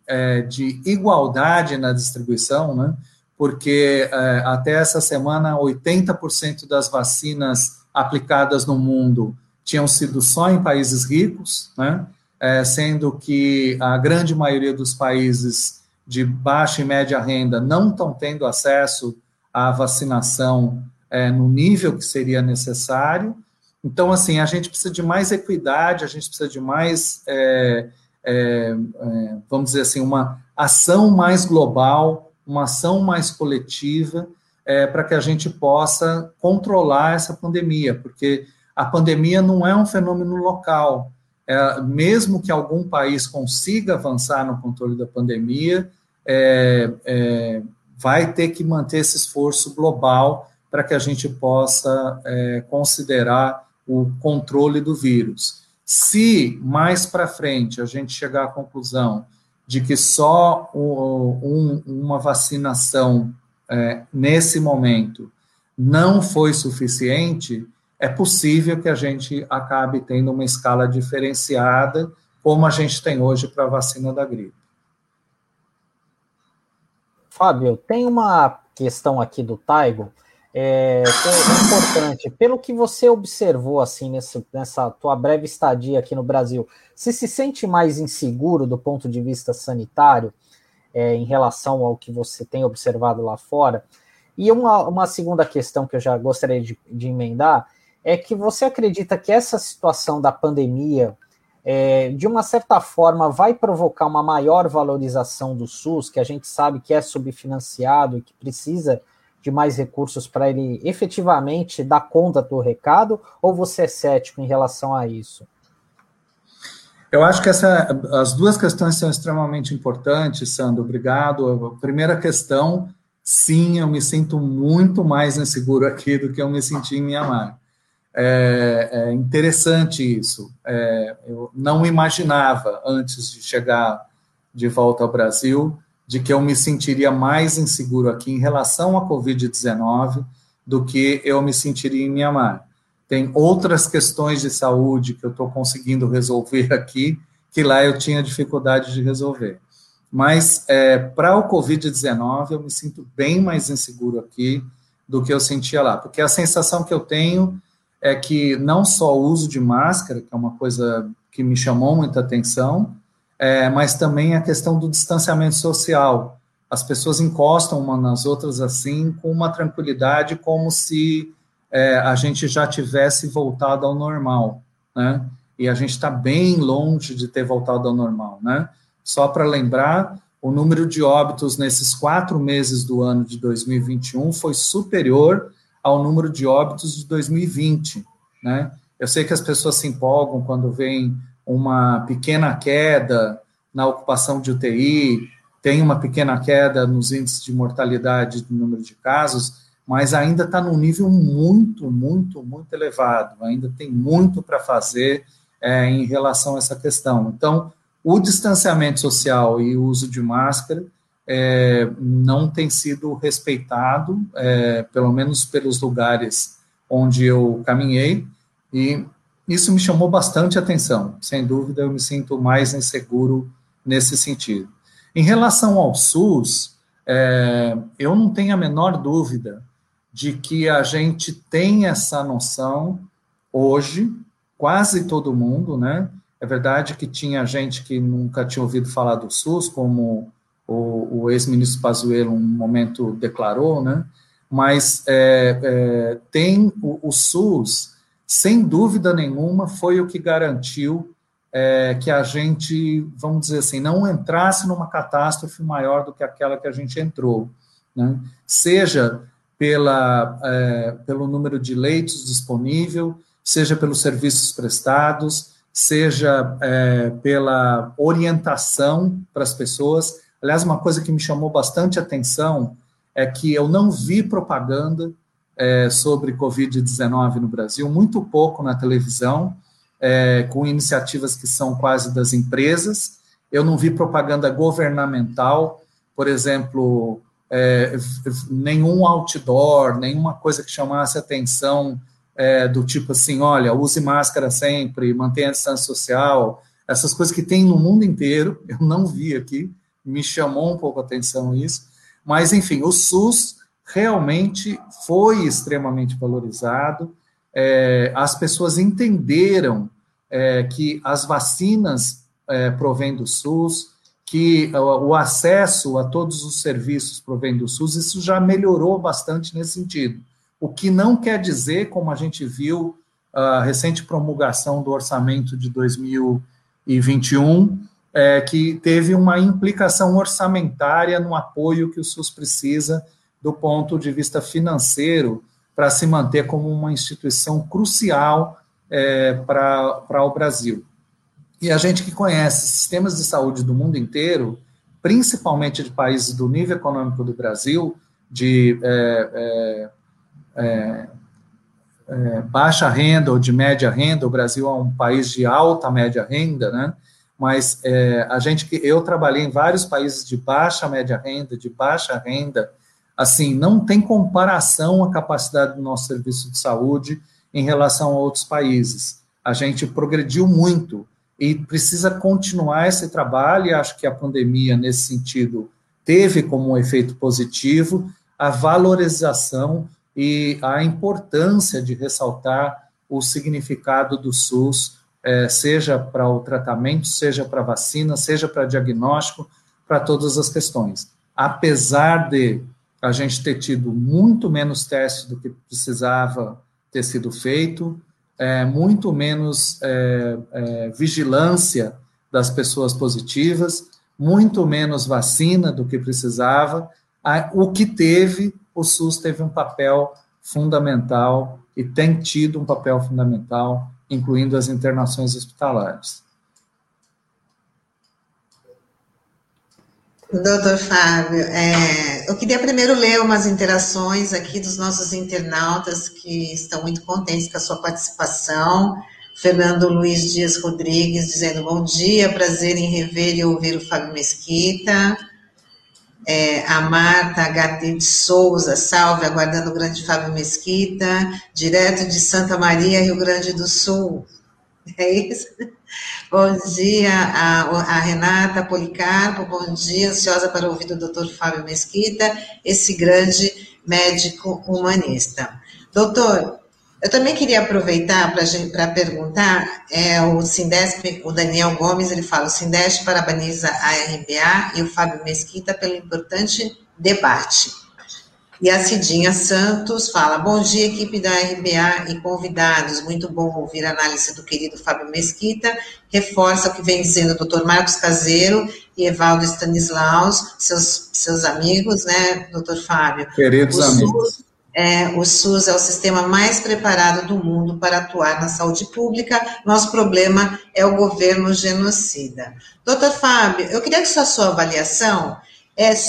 de igualdade na distribuição, né? Porque até essa semana 80% das vacinas aplicadas no mundo tinham sido só em países ricos, né? Sendo que a grande maioria dos países de baixa e média renda não estão tendo acesso à vacinação no nível que seria necessário, Então, assim, a gente precisa de mais equidade, a gente precisa de mais, vamos dizer assim, uma ação mais global, uma ação mais coletiva, para que a gente possa controlar essa pandemia, porque a pandemia não é um fenômeno local. Mesmo que algum país consiga avançar no controle da pandemia, vai ter que manter esse esforço global para que a gente possa considerar o controle do vírus. Se, mais para frente, a gente chegar à conclusão de que só uma vacinação nesse momento não foi suficiente, é possível que a gente acabe tendo uma escala diferenciada, como a gente tem hoje para a vacina da gripe. Fábio, tem uma questão aqui do Taigo, que é importante. Pelo que você observou, assim, nessa tua breve estadia aqui no Brasil, você se sente mais inseguro do ponto de vista sanitário, em relação ao que você tem observado lá fora? E uma segunda questão que eu já gostaria de emendar, é que você acredita que essa situação da pandemia, de uma certa forma, vai provocar uma maior valorização do SUS, que a gente sabe que é subfinanciado e que precisa de mais recursos para ele efetivamente dar conta do recado, ou você é cético em relação a isso? Eu acho que as duas questões são extremamente importantes, Sandro, obrigado. A primeira questão, sim, eu me sinto muito mais inseguro aqui do que eu me senti em Myanmar. É interessante isso. Eu não imaginava, antes de chegar de volta ao Brasil, de que eu me sentiria mais inseguro aqui em relação à Covid-19 do que eu me sentiria em Myanmar. Tem outras questões de saúde que eu estou conseguindo resolver aqui, que lá eu tinha dificuldade de resolver. Mas para o Covid-19 eu me sinto bem mais inseguro aqui do que eu sentia lá, porque a sensação que eu tenho é que não só o uso de máscara, que é uma coisa que me chamou muita atenção, mas também a questão do distanciamento social. As pessoas encostam umas nas outras assim, com uma tranquilidade, como se a gente já tivesse voltado ao normal, né? E a gente está bem longe de ter voltado ao normal, né? Só para lembrar, o número de óbitos nesses 4 meses do ano de 2021 foi superior ao número de óbitos de 2020, né? Eu sei que as pessoas se empolgam quando vem uma pequena queda na ocupação de UTI, tem uma pequena queda nos índices de mortalidade do número de casos, mas ainda está num nível muito, muito, muito elevado, ainda tem muito para fazer em relação a essa questão. Então, o distanciamento social e o uso de máscara não tem sido respeitado, pelo menos pelos lugares onde eu caminhei, e isso me chamou bastante atenção. Sem dúvida, eu me sinto mais inseguro nesse sentido. Em relação ao SUS, eu não tenho a menor dúvida de que a gente tem essa noção hoje, quase todo mundo, né? É verdade que tinha gente que nunca tinha ouvido falar do SUS, como o ex-ministro Pazuello, um momento, declarou, né? Mas tem o SUS, sem dúvida nenhuma, foi o que garantiu que a gente, vamos dizer assim, não entrasse numa catástrofe maior do que aquela que a gente entrou, né? Seja pelo número de leitos disponível, seja pelos serviços prestados, seja pela orientação para as pessoas. Aliás, uma coisa que me chamou bastante atenção é que eu não vi propaganda sobre Covid-19 no Brasil, muito pouco na televisão, com iniciativas que são quase das empresas. Eu não vi propaganda governamental, por exemplo, nenhum outdoor, nenhuma coisa que chamasse atenção do tipo assim, olha, use máscara sempre, mantenha a distância social, essas coisas que tem no mundo inteiro, eu não vi aqui, me chamou um pouco a atenção isso, mas, enfim, o SUS realmente foi extremamente valorizado, as pessoas entenderam que as vacinas provêm do SUS, que o acesso a todos os serviços provém do SUS, isso já melhorou bastante nesse sentido. O que não quer dizer, como a gente viu a recente promulgação do orçamento de 2021, que teve uma implicação orçamentária no apoio que o SUS precisa do ponto de vista financeiro para se manter como uma instituição crucial para o Brasil. E a gente que conhece sistemas de saúde do mundo inteiro, principalmente de países do nível econômico do Brasil, de baixa renda ou de média renda, o Brasil é um país de alta média renda, né? Mas eu trabalhei em vários países de baixa média renda, assim, não tem comparação a capacidade do nosso serviço de saúde em relação a outros países. A gente progrediu muito e precisa continuar esse trabalho, e acho que a pandemia, nesse sentido, teve como um efeito positivo a valorização e a importância de ressaltar o significado do SUS, seja para o tratamento, seja para vacina, seja para diagnóstico, para todas as questões. Apesar de a gente ter tido muito menos testes do que precisava ter sido feito, muito menos vigilância das pessoas positivas, muito menos vacina do que precisava, o que teve, o SUS teve um papel fundamental e tem tido um papel fundamental, incluindo as internações hospitalares. Doutor Fábio, eu queria primeiro ler umas interações aqui dos nossos internautas que estão muito contentes com a sua participação. Fernando Luiz Dias Rodrigues dizendo: bom dia, prazer em rever e ouvir o Fábio Mesquita. A Marta H.T. de Souza, salve, aguardando o grande Fábio Mesquita, direto de Santa Maria, Rio Grande do Sul. É isso? Bom dia, a Renata Policarpo, bom dia, ansiosa para ouvir do doutor Fábio Mesquita, esse grande médico humanista. Doutor, eu também queria aproveitar para perguntar, o Sindesp, o Daniel Gomes, ele fala: o Sindesp parabeniza a RBA e o Fábio Mesquita pelo importante debate. E a Cidinha Santos fala: bom dia, equipe da RBA e convidados, muito bom ouvir a análise do querido Fábio Mesquita, reforça o que vem dizendo o Dr. Marcos Caseiro e Evaldo Stanislaus, seus amigos, né, Dr. Fábio? Queridos amigos. O SUS é o sistema mais preparado do mundo para atuar na saúde pública, nosso problema é o governo genocida. Dr. Fábio, eu queria que sua avaliação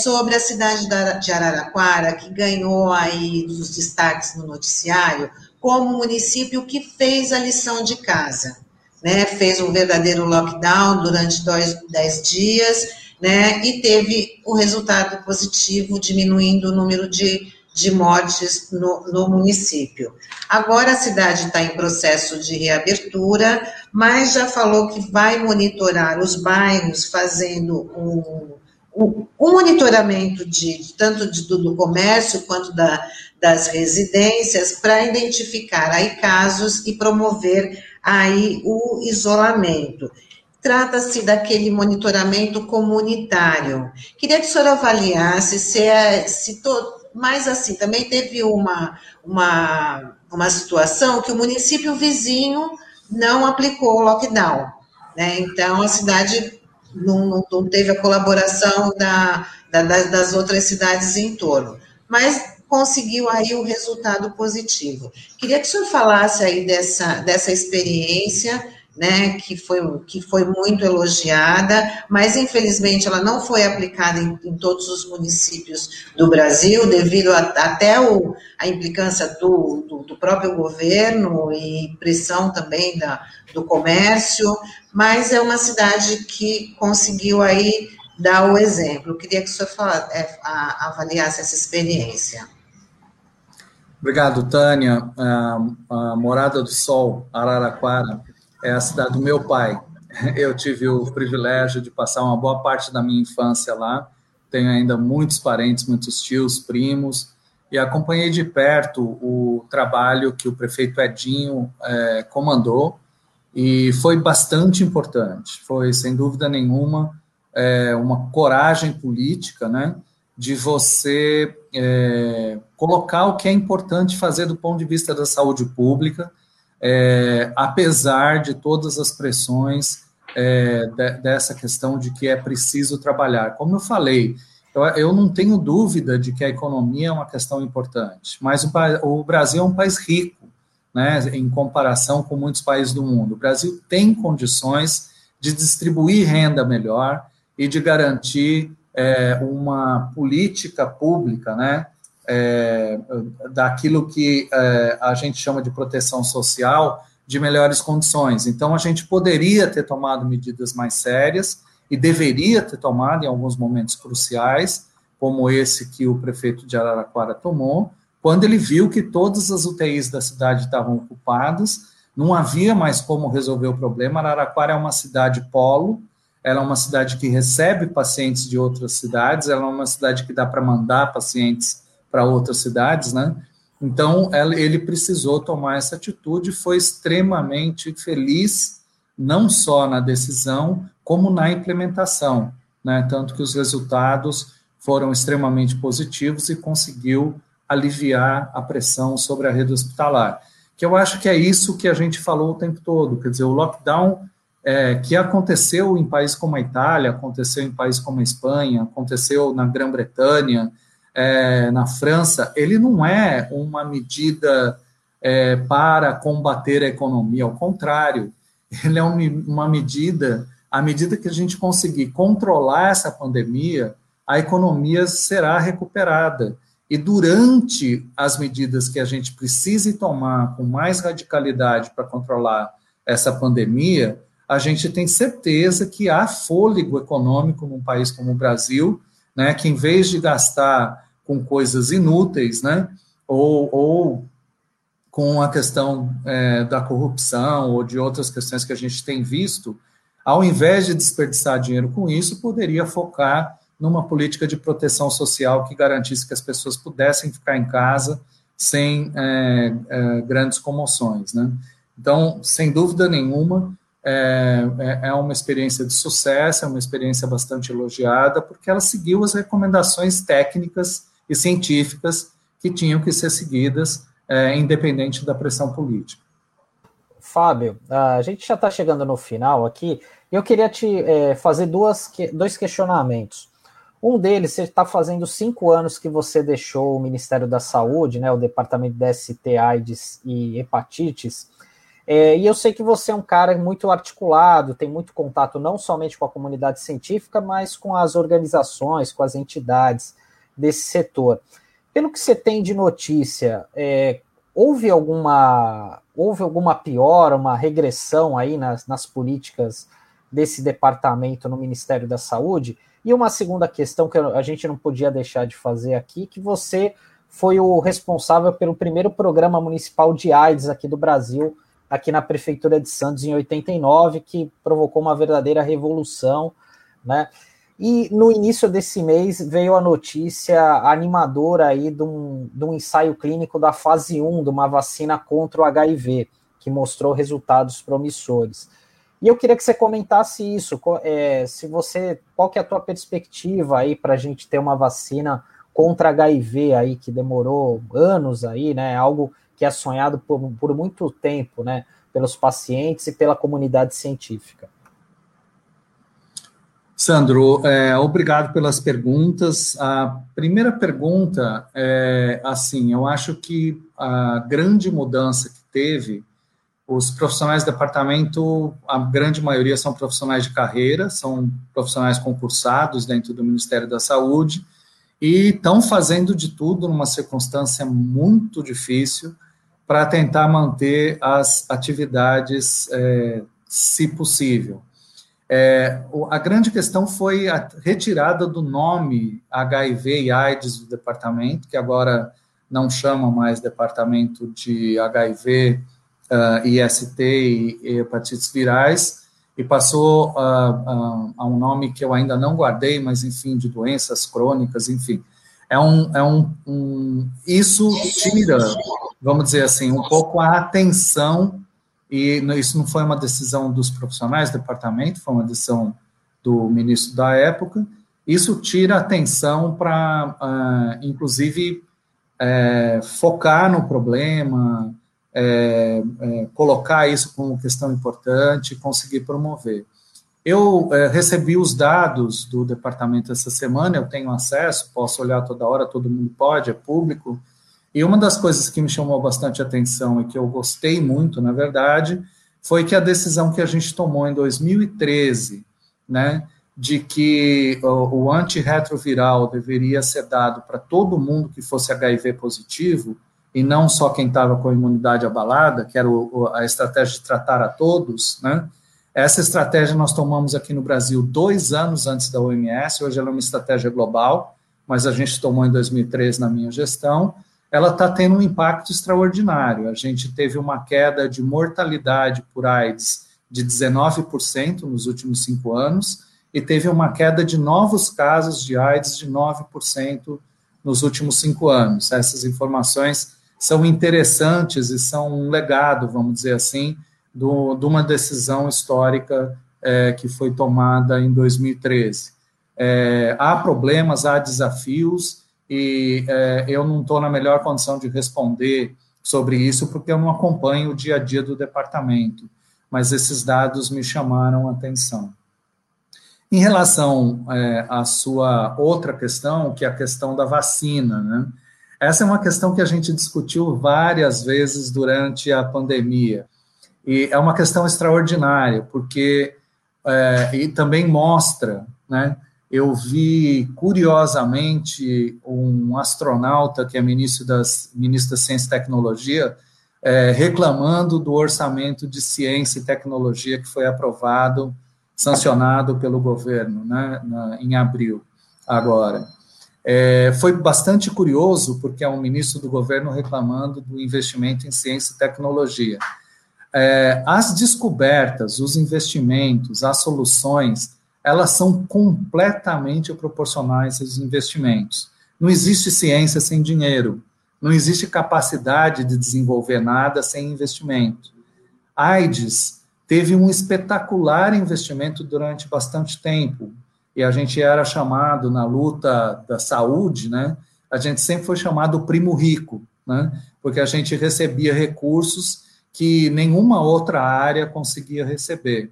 sobre a cidade de Araraquara, que ganhou aí os destaques no noticiário, como município que fez a lição de casa, né? Fez um verdadeiro lockdown durante 10 dias, né? E teve o resultado positivo, diminuindo o número de mortes no município. Agora a cidade está em processo de reabertura, mas já falou que vai monitorar os bairros, fazendo o monitoramento do comércio quanto das residências, para identificar aí casos e promover aí o isolamento. Trata-se daquele monitoramento comunitário. Queria que o senhor avaliasse mas assim, também teve uma situação que o município vizinho não aplicou o lockdown, né? Então a cidade não teve a colaboração das outras cidades em torno, mas conseguiu aí o resultado positivo. Queria que o senhor falasse aí dessa experiência, né, que foi muito elogiada, mas infelizmente ela não foi aplicada em todos os municípios do Brasil, devido a implicância do próprio governo e pressão também do comércio, mas é uma cidade que conseguiu aí dar o exemplo. Eu queria que o senhor avaliasse essa experiência. Obrigado, Tânia. A Morada do Sol, Araraquara, é a cidade do meu pai. Eu tive o privilégio de passar uma boa parte da minha infância lá. Tenho ainda muitos parentes, muitos tios, primos, e acompanhei de perto o trabalho que o prefeito Edinho comandou, e foi bastante importante. Foi, sem dúvida nenhuma, uma coragem política, né, de você colocar o que é importante fazer do ponto de vista da saúde pública, apesar de todas as pressões dessa questão de que é preciso trabalhar. Como eu falei, eu não tenho dúvida de que a economia é uma questão importante, mas o Brasil é um país rico, né, em comparação com muitos países do mundo. O Brasil tem condições de distribuir renda melhor e de garantir uma política pública, né, daquilo que a gente chama de proteção social, de melhores condições. Então, a gente poderia ter tomado medidas mais sérias e deveria ter tomado em alguns momentos cruciais, como esse que o prefeito de Araraquara tomou, quando ele viu que todas as UTIs da cidade estavam ocupadas, não havia mais como resolver o problema. Araraquara é uma cidade polo, ela é uma cidade que recebe pacientes de outras cidades, ela é uma cidade que dá para mandar pacientes para outras cidades, né? Então, ele precisou tomar essa atitude e foi extremamente feliz, não só na decisão, como na implementação, né? Tanto que os resultados foram extremamente positivos e conseguiu aliviar a pressão sobre a rede hospitalar, que eu acho que é isso que a gente falou o tempo todo, quer dizer, o lockdown que aconteceu em países como a Itália, aconteceu em países como a Espanha, aconteceu na Grã-Bretanha, na França, ele não é uma medida para combater a economia, ao contrário, ele é uma medida, à medida que a gente conseguir controlar essa pandemia, a economia será recuperada. E durante as medidas que a gente precise tomar com mais radicalidade para controlar essa pandemia, a gente tem certeza que há fôlego econômico num país como o Brasil, né, que em vez de gastar com coisas inúteis, né, ou com a questão da corrupção ou de outras questões que a gente tem visto, ao invés de desperdiçar dinheiro com isso, poderia focar numa política de proteção social que garantisse que as pessoas pudessem ficar em casa sem grandes comoções, né? Então, sem dúvida nenhuma, é uma experiência de sucesso, é uma experiência bastante elogiada, porque ela seguiu as recomendações técnicas e científicas que tinham que ser seguidas, independente da pressão política. Fábio, a gente já está chegando no final aqui, e eu queria te fazer dois questionamentos. Um deles, você está fazendo 5 anos que você deixou o Ministério da Saúde, né, o Departamento DST, AIDS e Hepatites, e eu sei que você é um cara muito articulado, tem muito contato não somente com a comunidade científica, mas com as organizações, com as entidades desse setor. Pelo que você tem de notícia, houve alguma piora, uma regressão aí nas políticas desse departamento no Ministério da Saúde? E uma segunda questão que a gente não podia deixar de fazer aqui, que você foi o responsável pelo primeiro programa municipal de AIDS aqui do Brasil, aqui na Prefeitura de Santos, em 89, que provocou uma verdadeira revolução, né? E no início desse mês veio a notícia animadora aí de um ensaio clínico da fase 1, de uma vacina contra o HIV, que mostrou resultados promissores. E eu queria que você comentasse isso, qual que é a tua perspectiva aí para a gente ter uma vacina contra HIV aí, que demorou anos aí, né, algo que é sonhado por muito tempo, né, pelos pacientes e pela comunidade científica. Sandro, obrigado pelas perguntas. A primeira pergunta é assim, eu acho que a grande mudança que teve, os profissionais do departamento, a grande maioria são profissionais de carreira, são profissionais concursados dentro do Ministério da Saúde, e estão fazendo de tudo numa circunstância muito difícil para tentar manter as atividades, se possível. A grande questão foi a retirada do nome HIV e AIDS do departamento, que agora não chama mais departamento de HIV, IST e hepatites virais, e passou a um nome que eu ainda não guardei, mas, enfim, de doenças crônicas, enfim. Isso tira, vamos dizer assim, um pouco a atenção, e isso não foi uma decisão dos profissionais do departamento, foi uma decisão do ministro da época, isso tira a atenção para, inclusive, focar no problema, colocar isso como questão importante, conseguir promover. Eu recebi os dados do departamento essa semana, eu tenho acesso, posso olhar toda hora, todo mundo pode, é público, e uma das coisas que me chamou bastante atenção e que eu gostei muito, na verdade, foi que a decisão que a gente tomou em 2013, né, de que o antirretroviral deveria ser dado para todo mundo que fosse HIV positivo, e não só quem estava com a imunidade abalada, que era a estratégia de tratar a todos, né? Essa estratégia nós tomamos aqui no Brasil 2 anos antes da OMS, hoje ela é uma estratégia global, mas a gente tomou em 2003 na minha gestão, ela está tendo um impacto extraordinário. A gente teve uma queda de mortalidade por AIDS de 19% nos últimos 5 anos, e teve uma queda de novos casos de AIDS de 9% nos últimos 5 anos. Essas informações são interessantes e são um legado, vamos dizer assim, de uma decisão histórica que foi tomada em 2013. Há problemas, há desafios, e eu não estou na melhor condição de responder sobre isso, porque eu não acompanho o dia a dia do departamento, mas esses dados me chamaram a atenção. Em relação à sua outra questão, que é a questão da vacina, né? Essa é uma questão que a gente discutiu várias vezes durante a pandemia. E é uma questão extraordinária, porque e também mostra, né? Eu vi, curiosamente, um astronauta que é ministro da Ciência e Tecnologia reclamando do orçamento de ciência e tecnologia que foi aprovado, sancionado pelo governo, né, em abril, agora. Foi bastante curioso, porque é um ministro do governo reclamando do investimento em ciência e tecnologia. As descobertas, os investimentos, as soluções, elas são completamente proporcionais aos investimentos. Não existe ciência sem dinheiro, não existe capacidade de desenvolver nada sem investimento. AIDS teve um espetacular investimento durante bastante tempo, e a gente era chamado, na luta da saúde, né, a gente sempre foi chamado primo rico, né, porque a gente recebia recursos que nenhuma outra área conseguia receber.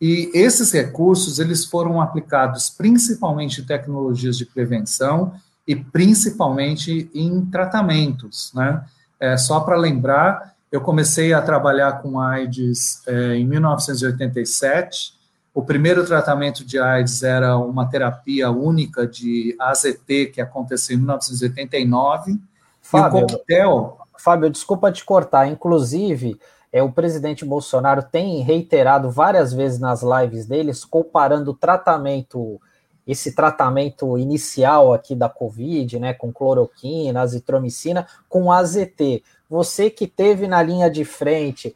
E esses recursos, eles foram aplicados principalmente em tecnologias de prevenção e principalmente em tratamentos, né. Só para lembrar, eu comecei a trabalhar com AIDS em 1987, o primeiro tratamento de AIDS era uma terapia única de AZT, que aconteceu em 1989, Fábio, e o coquetel... Fábio, desculpa te cortar, inclusive, o presidente Bolsonaro tem reiterado várias vezes nas lives deles, comparando o tratamento, esse tratamento inicial aqui da COVID, né, com cloroquina, azitromicina, com AZT. Você que teve na linha de frente,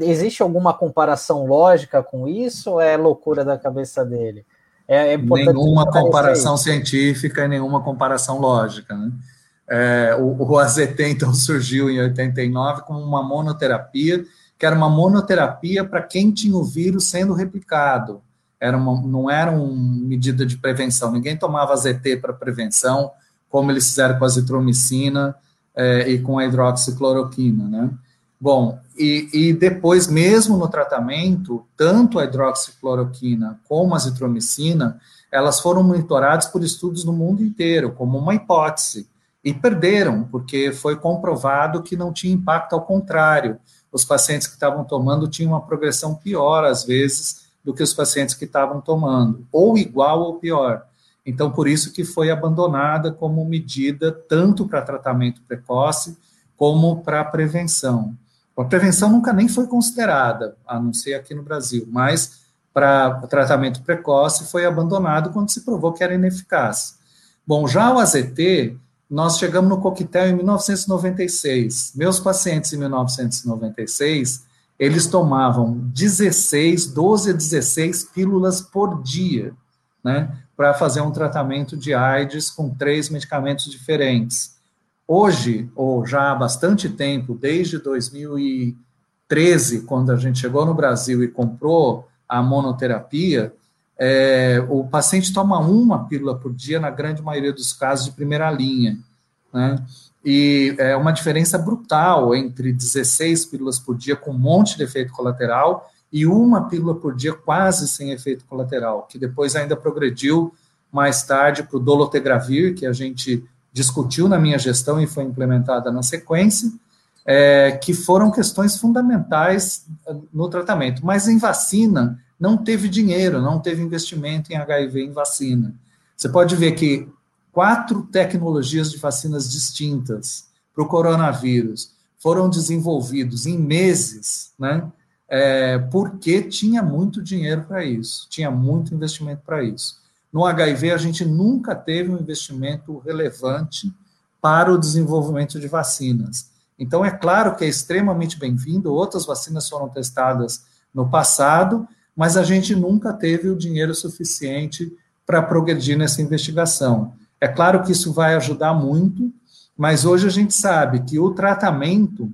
existe alguma comparação lógica com isso ou é loucura da cabeça dele? Nenhuma comparação científica e nenhuma comparação lógica, né? O AZT, então, surgiu em 89 como uma monoterapia, que era uma monoterapia para quem tinha o vírus sendo replicado. Não era uma medida de prevenção. Ninguém tomava AZT para prevenção, como eles fizeram com a azitromicina, e com a hidroxicloroquina, né? Bom, e depois, mesmo no tratamento, tanto a hidroxicloroquina como a azitromicina, elas foram monitoradas por estudos no mundo inteiro, como uma hipótese, e perderam, porque foi comprovado que não tinha impacto, ao contrário. Os pacientes que estavam tomando tinham uma progressão pior, às vezes, do que os pacientes que estavam tomando, ou igual ou pior. Então, por isso que foi abandonada como medida tanto para tratamento precoce como para prevenção. A prevenção nunca nem foi considerada, a não ser aqui no Brasil, mas para tratamento precoce foi abandonado quando se provou que era ineficaz. Bom, já o AZT, nós chegamos no coquetel em 1996. Meus pacientes em 1996, eles tomavam 12 a 16 pílulas por dia, né, para fazer um tratamento de AIDS com 3 medicamentos diferentes. Hoje, ou já há bastante tempo, desde 2013, quando a gente chegou no Brasil e comprou a monoterapia, o paciente toma 1 pílula por dia, na grande maioria dos casos, de primeira linha, né? E é uma diferença brutal entre 16 pílulas por dia com um monte de efeito colateral e uma pílula por dia quase sem efeito colateral, que depois ainda progrediu mais tarde para o dolutegravir, que a gente discutiu na minha gestão e foi implementada na sequência, que foram questões fundamentais no tratamento. Mas em vacina não teve dinheiro, não teve investimento em HIV em vacina. Você pode ver que 4 tecnologias de vacinas distintas para o coronavírus foram desenvolvidos em meses, né? Porque tinha muito dinheiro para isso, tinha muito investimento para isso. No HIV, a gente nunca teve um investimento relevante para o desenvolvimento de vacinas. Então, é claro que é extremamente bem-vindo, outras vacinas foram testadas no passado, mas a gente nunca teve o dinheiro suficiente para progredir nessa investigação. É claro que isso vai ajudar muito, mas hoje a gente sabe que o tratamento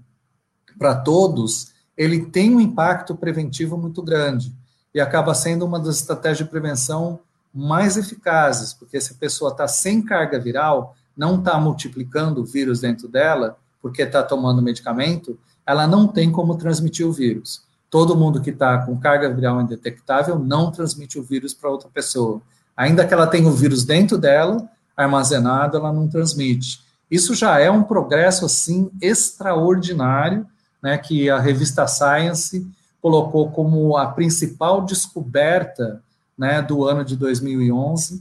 para todos, ele tem um impacto preventivo muito grande e acaba sendo uma das estratégias de prevenção mais eficazes, porque se a pessoa está sem carga viral, não está multiplicando o vírus dentro dela, porque está tomando medicamento, ela não tem como transmitir o vírus. Todo mundo que está com carga viral indetectável não transmite o vírus para outra pessoa. Ainda que ela tenha o vírus dentro dela, armazenado, ela não transmite. Isso já é um progresso, assim, extraordinário, né, que a revista Science colocou como a principal descoberta, né, do ano de 2011,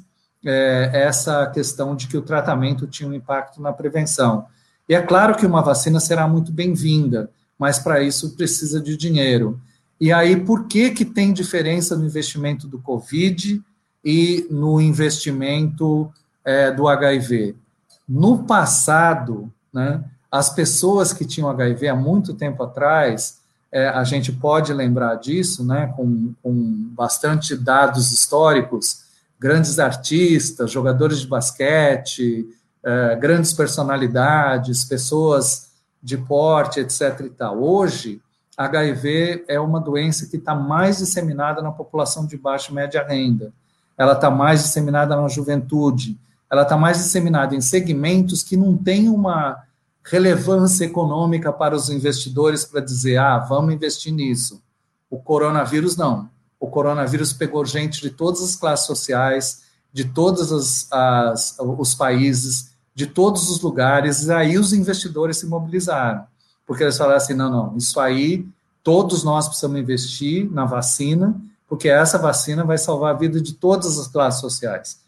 essa questão de que o tratamento tinha um impacto na prevenção. E é claro que uma vacina será muito bem-vinda, mas para isso precisa de dinheiro. E aí, por que tem diferença no investimento do COVID e no investimento do HIV? No passado, né, as pessoas que tinham HIV há muito tempo atrás, a gente pode lembrar disso, né, com bastante dados históricos, grandes artistas, jogadores de basquete, grandes personalidades, pessoas de porte, etc. e tal. Hoje, HIV é uma doença que está mais disseminada na população de baixa e média renda, ela está mais disseminada na juventude, ela está mais disseminada em segmentos que não tem uma relevância econômica para os investidores para dizer, vamos investir nisso. O coronavírus não. O coronavírus pegou gente de todas as classes sociais, de todos os países, de todos os lugares, e aí os investidores se mobilizaram, porque eles falaram assim, não, isso aí, todos nós precisamos investir na vacina, porque essa vacina vai salvar a vida de todas as classes sociais.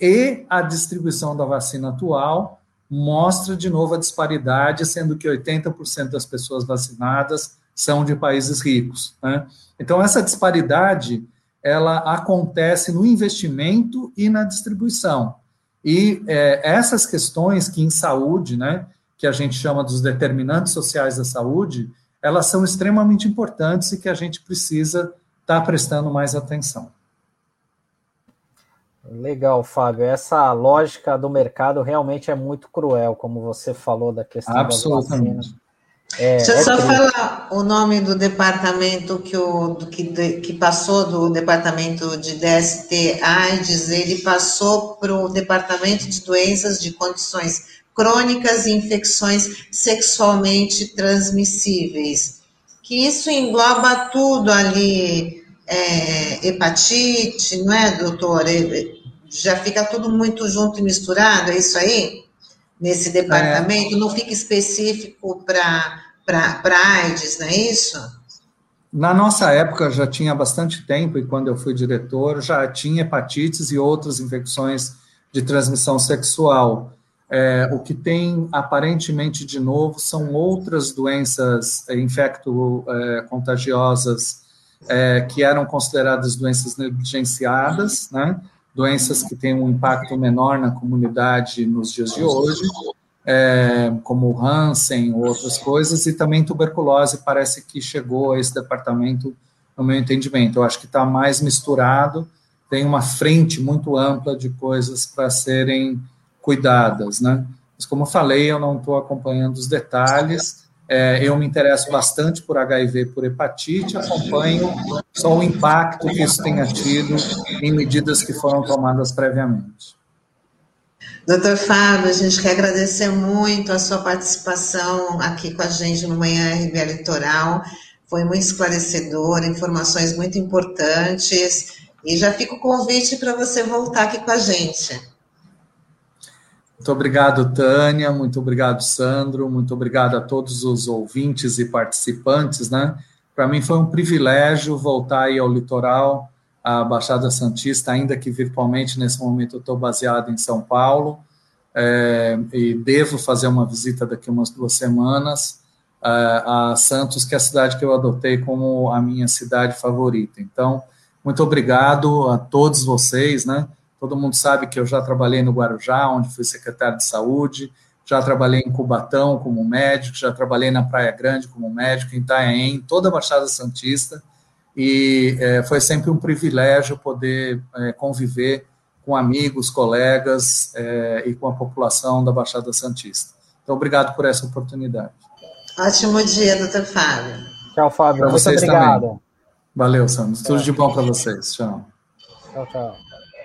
E a distribuição da vacina atual mostra, de novo, a disparidade, sendo que 80% das pessoas vacinadas são de países ricos, né? Então, essa disparidade, ela acontece no investimento e na distribuição. E essas questões que em saúde, né, que a gente chama dos determinantes sociais da saúde, elas são extremamente importantes e que a gente precisa está prestando mais atenção. Legal, Fábio. Essa lógica do mercado realmente é muito cruel, como você falou da questão das vacinas. Deixa eu só falar o nome do departamento que passou do departamento de DST AIDS, ele passou para o departamento de doenças de condições crônicas e infecções sexualmente transmissíveis. Que isso engloba tudo ali, hepatite, não é, doutor? Já fica tudo muito junto e misturado, é isso aí? Nesse departamento, não fica específico para AIDS, não é isso? Na nossa época, já tinha bastante tempo, e quando eu fui diretor, já tinha hepatites e outras infecções de transmissão sexual. O que tem, aparentemente, de novo, são outras doenças infecto-contagiosas que eram consideradas doenças negligenciadas, né? Doenças que têm um impacto menor na comunidade nos dias de hoje, como o Hansen, outras coisas, e também tuberculose parece que chegou a esse departamento, no meu entendimento. Eu acho que está mais misturado, tem uma frente muito ampla de coisas para serem cuidadas, né? Mas como eu falei, eu não estou acompanhando os detalhes, eu me interesso bastante por HIV, por hepatite, acompanho só o impacto que isso tenha tido em medidas que foram tomadas previamente. Doutor Fábio, a gente quer agradecer muito a sua participação aqui com a gente no Manhã RBA Litoral. Foi muito esclarecedor, informações muito importantes. E já fica o convite para você voltar aqui com a gente. Muito obrigado, Tânia. Muito obrigado, Sandro. Muito obrigado a todos os ouvintes e participantes, né? Para mim foi um privilégio voltar aí ao litoral, à Baixada Santista, ainda que virtualmente nesse momento eu estou baseado em São Paulo, e devo fazer uma visita daqui a umas 2 semanas a Santos, que é a cidade que eu adotei como a minha cidade favorita. Então, muito obrigado a todos vocês, né? Todo mundo sabe que eu já trabalhei no Guarujá, onde fui secretário de saúde, já trabalhei em Cubatão como médico, já trabalhei na Praia Grande como médico, em Itanhaém, toda a Baixada Santista, e foi sempre um privilégio poder conviver com amigos, colegas e com a população da Baixada Santista. Então, obrigado por essa oportunidade. Ótimo dia, doutor Fábio. Tchau, Fábio. Muito obrigado. Também. Valeu, Sandro. Tudo de bom para vocês. Tchau. Tchau, tchau.